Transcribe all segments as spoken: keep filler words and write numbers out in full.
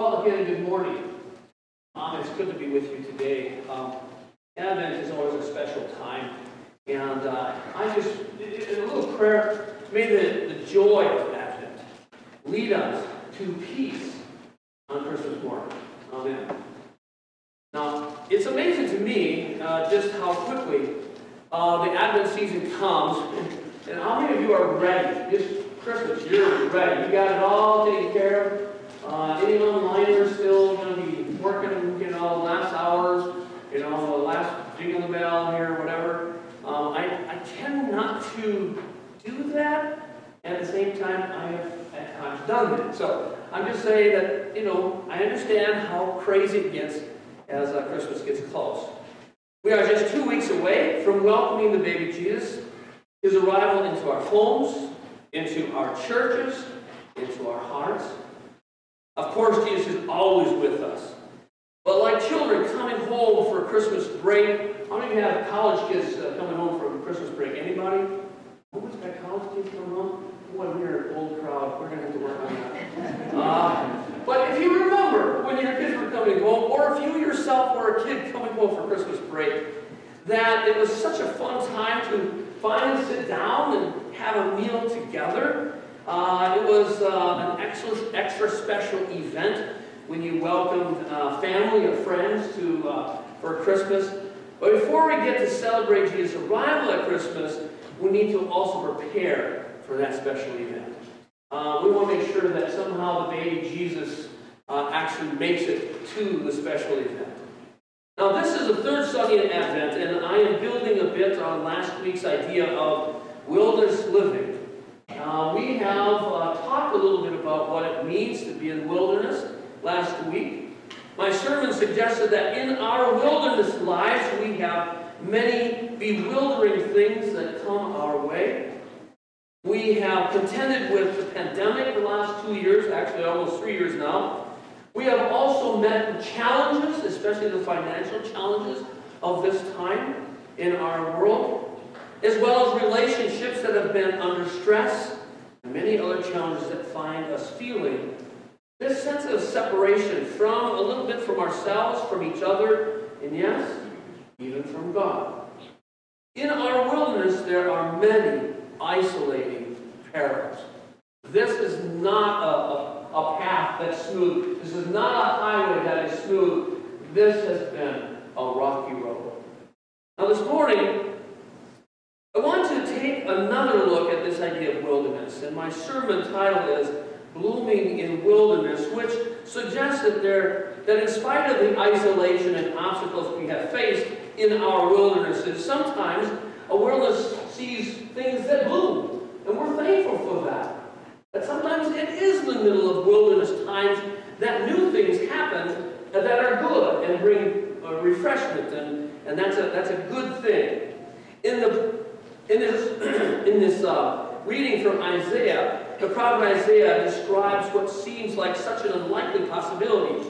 all again, good morning. Um, it's good to be with you today. Um, Advent is always a special time. And uh, I just, in a little prayer, may the, the joy of Advent lead us to peace on Christmas morning. Amen. Now, it's amazing to me uh, just how quickly uh, the Advent season comes. And how many of you are ready? This Christmas, you're ready. You got it all taken care of. Uh, any onliners still going to be working, you know, last hours, you know, the last jingle bell here, whatever. Um, I, I tend not to do that. At the same time, I have at times done that. So I'm just saying that, you know, I understand how crazy it gets as uh, Christmas gets close. We are just two weeks away from welcoming the baby Jesus, his arrival into our homes, into our churches, into our hearts. Of course, Jesus is always with us. But like children coming home for Christmas break, how many of you have college kids uh, coming home from Christmas break? Anybody? Who's got college kids coming home? Boy, we're an old crowd. We're going to have to work on that. Uh, but if you remember when your kids were coming home, or if you yourself were a kid coming home for Christmas break, that it was such a fun time to finally sit down and have a meal together. Uh, it was uh, an extra, extra special event when you welcomed uh, family or friends to, uh, for Christmas. But before we get to celebrate Jesus' arrival at Christmas, we need to also prepare for that special event. Uh, we want to make sure that somehow the baby Jesus uh, actually makes it to the special event. Now, this is the third Sunday in Advent, and I am building a bit on last week's idea of wilderness living. Uh, we have uh, talked a little bit about what it means to be in the wilderness last week. My sermon suggested that in our wilderness lives, we have many bewildering things that come our way. We have contended with the pandemic the last two years, actually almost three years now. We have also met the challenges, especially the financial challenges of this time in our world, as well as relationships that have been under stress, and many other challenges that find us feeling this sense of separation from a little bit from ourselves, from each other, and yes, even from God. In our wilderness, there are many isolating perils. This is not a, a, a path that's smooth. This is not a highway that is smooth. This has been a rocky road. Now this morning, I want to take another look at this idea of wilderness, and my sermon title is Blooming in Wilderness, which suggests that, there, that in spite of the isolation and obstacles we have faced in our wildernesses, sometimes a wilderness sees things that bloom, and we're thankful for that. But sometimes it is in the middle of wilderness times that new things happen that are good and bring uh, refreshment, and, and that's, a, that's a good thing. In the In this, in this uh, reading from Isaiah, the prophet Isaiah describes what seems like such an unlikely possibility.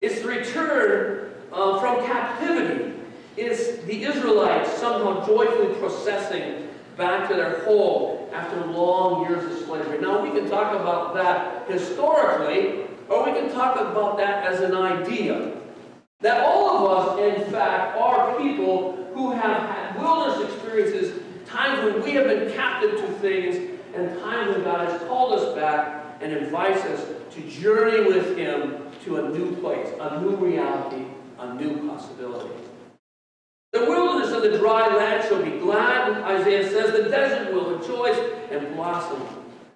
It's the return uh, from captivity. It's the Israelites somehow joyfully processing back to their home after long years of slavery. Now, we can talk about that historically, or we can talk about that as an idea. That all of us, in fact, are people who have had wilderness experiences, times when we have been captive to things, and times when God has called us back and invites us to journey with Him to a new place, a new reality, a new possibility. The wilderness of the dry land shall be glad, Isaiah says. The desert will rejoice and blossom.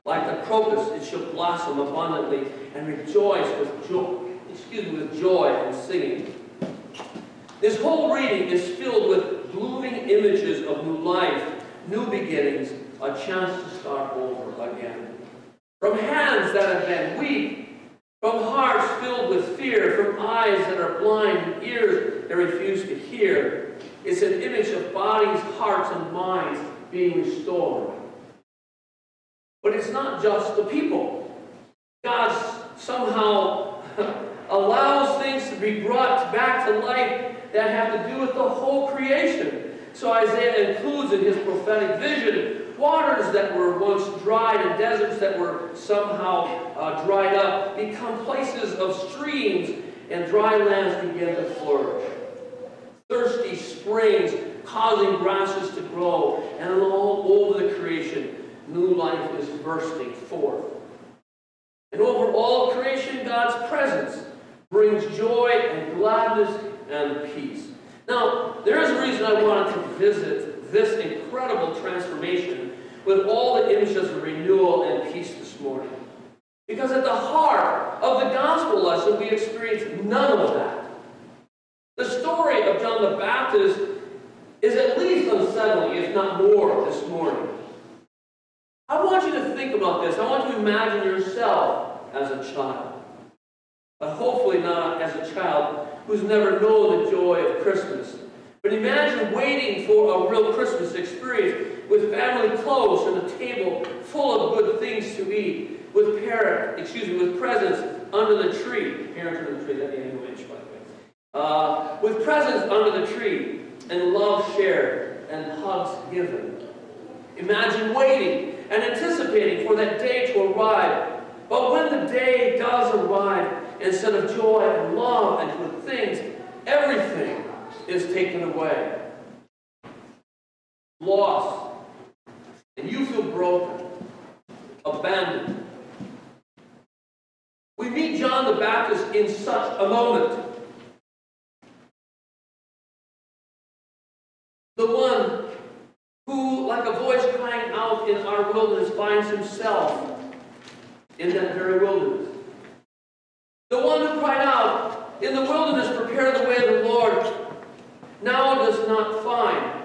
Like the crocus, it shall blossom abundantly and rejoice with joy, excuse me, with joy and singing. This whole reading is filled with blooming images of new life, new beginnings, a chance to start over again. From hands that have been weak, from hearts filled with fear, from eyes that are blind and ears that refuse to hear, it's an image of bodies, hearts, and minds being restored. But it's not just the people. God somehow allows things to be brought back to life that have to do with the whole creation. So Isaiah includes in his prophetic vision Waters that were once dry and deserts that were somehow uh, dried up become places of streams, and dry lands begin to flourish. Thirsty springs causing grasses to grow, and all over the creation, new life is bursting forth. And over all creation, God's presence brings joy and gladness and peace. Now, there is a reason I wanted to visit this incredible transformation with all the images of renewal and peace this morning. Because at the heart of the gospel lesson, we experience none of that. The story of John the Baptist is at least unsettling, if not more, this morning. I want you to think about this. I want you to imagine yourself as a child. But hopefully not as a child who's never known the joy of Christmas. But imagine waiting for a real Christmas experience with family close and a table full of good things to eat, with parent, excuse me, with presents under the tree. Parents under the tree, that'd be an image, by the way. Uh, with presents under the tree, and love shared, and hugs given. Imagine waiting and anticipating for that day to arrive. But when the day does arrive, instead of joy and love and good things, everything is taken away. Lost. And you feel broken. Abandoned. We meet John the Baptist in such a moment. The one who, like a voice crying out in our wilderness, finds himself in that very wilderness. The one who cried out, in the wilderness, prepare the way of the Lord, now does not find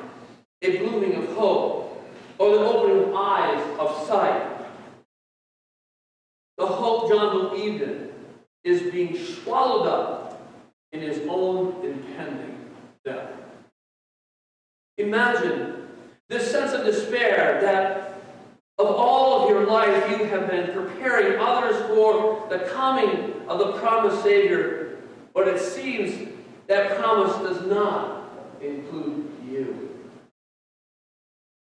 a blooming of hope or the opening of eyes of sight. The hope John believed in is being swallowed up in his own impending death. Imagine this sense of despair that of all of your life you have been preparing others for the coming of the promised Savior, but it seems that promise does not include you.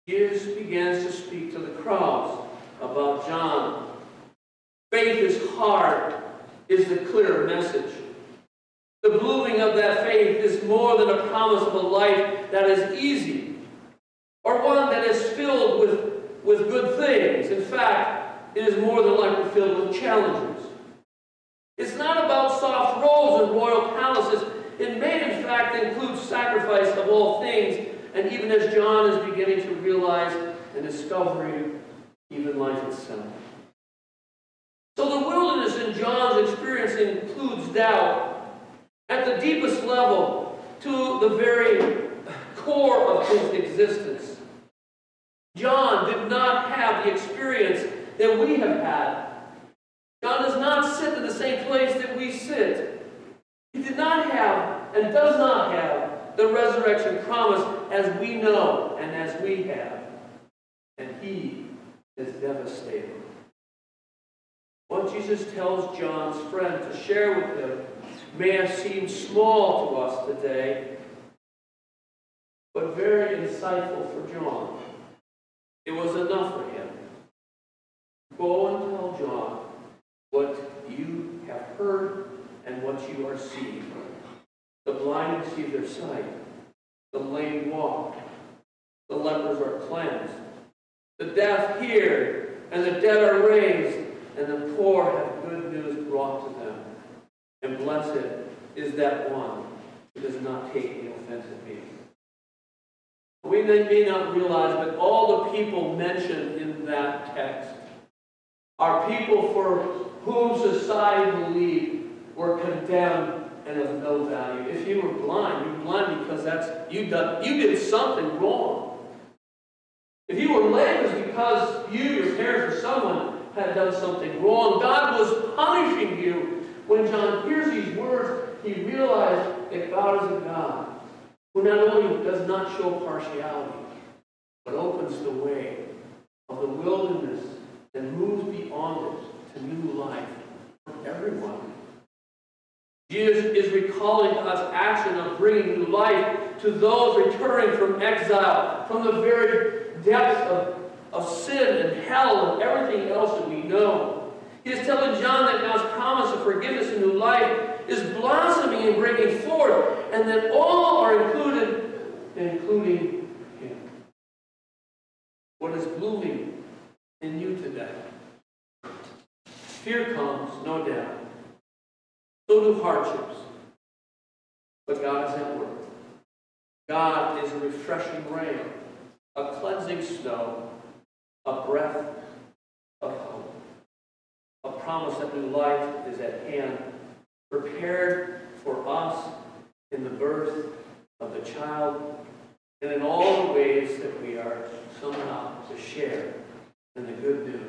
Jesus begins to speak to the crowds about John. Faith is hard is the clear message. The blooming of that faith is more than a promise of a life that is easy or one that is filled with, with good things. In fact, it is more than likely filled with challenges. It's not about soft robes and royal palaces. It may, in fact, include sacrifice of all things, and even as John is beginning to realize and discovering even life itself. So the wilderness in John's experience includes doubt, at the deepest level, to the very core of his existence. John did not have the experience that we have had. John does not sit in the same place that we sit. He did not have and does not have the resurrection promise as we know and as we have. And he is devastated. What Jesus tells John's friend to share with him may have seemed small to us today, but very insightful for John. It was enough for him. Go and tell John what you have heard and what you are seeing. The blind receive their sight, the lame walk, the lepers are cleansed, the deaf hear, and the dead are raised, and the poor have good news brought to them. And blessed is that one who does not take the offense of me. We may, may not realize, but all the people mentioned in that text are people for whom society believed were condemned and of no value. If you were blind, you were blind because that's you done, you did something wrong. If you were lame, it was because you, your parents, or someone had done something wrong. God was punishing you. When John hears these words, he realized that God is a God who not only does not show partiality, but opens the way of the wilderness and moves beyond it to new life for everyone. Jesus is recalling to us action of bringing new life to those returning from exile, from the very depths of of sin and hell and everything else that we know. He is telling John that God's promise of forgiveness and new life is blossoming and breaking forth, and that all are included, including him. What is blooming in you today? Fear comes, no doubt. So do hardships. But God is at work. God is a refreshing rain, a cleansing snow, a breath of hope, a promise that new life is at hand, prepared for us in the birth of the child and in all the ways that we are somehow to share in the good news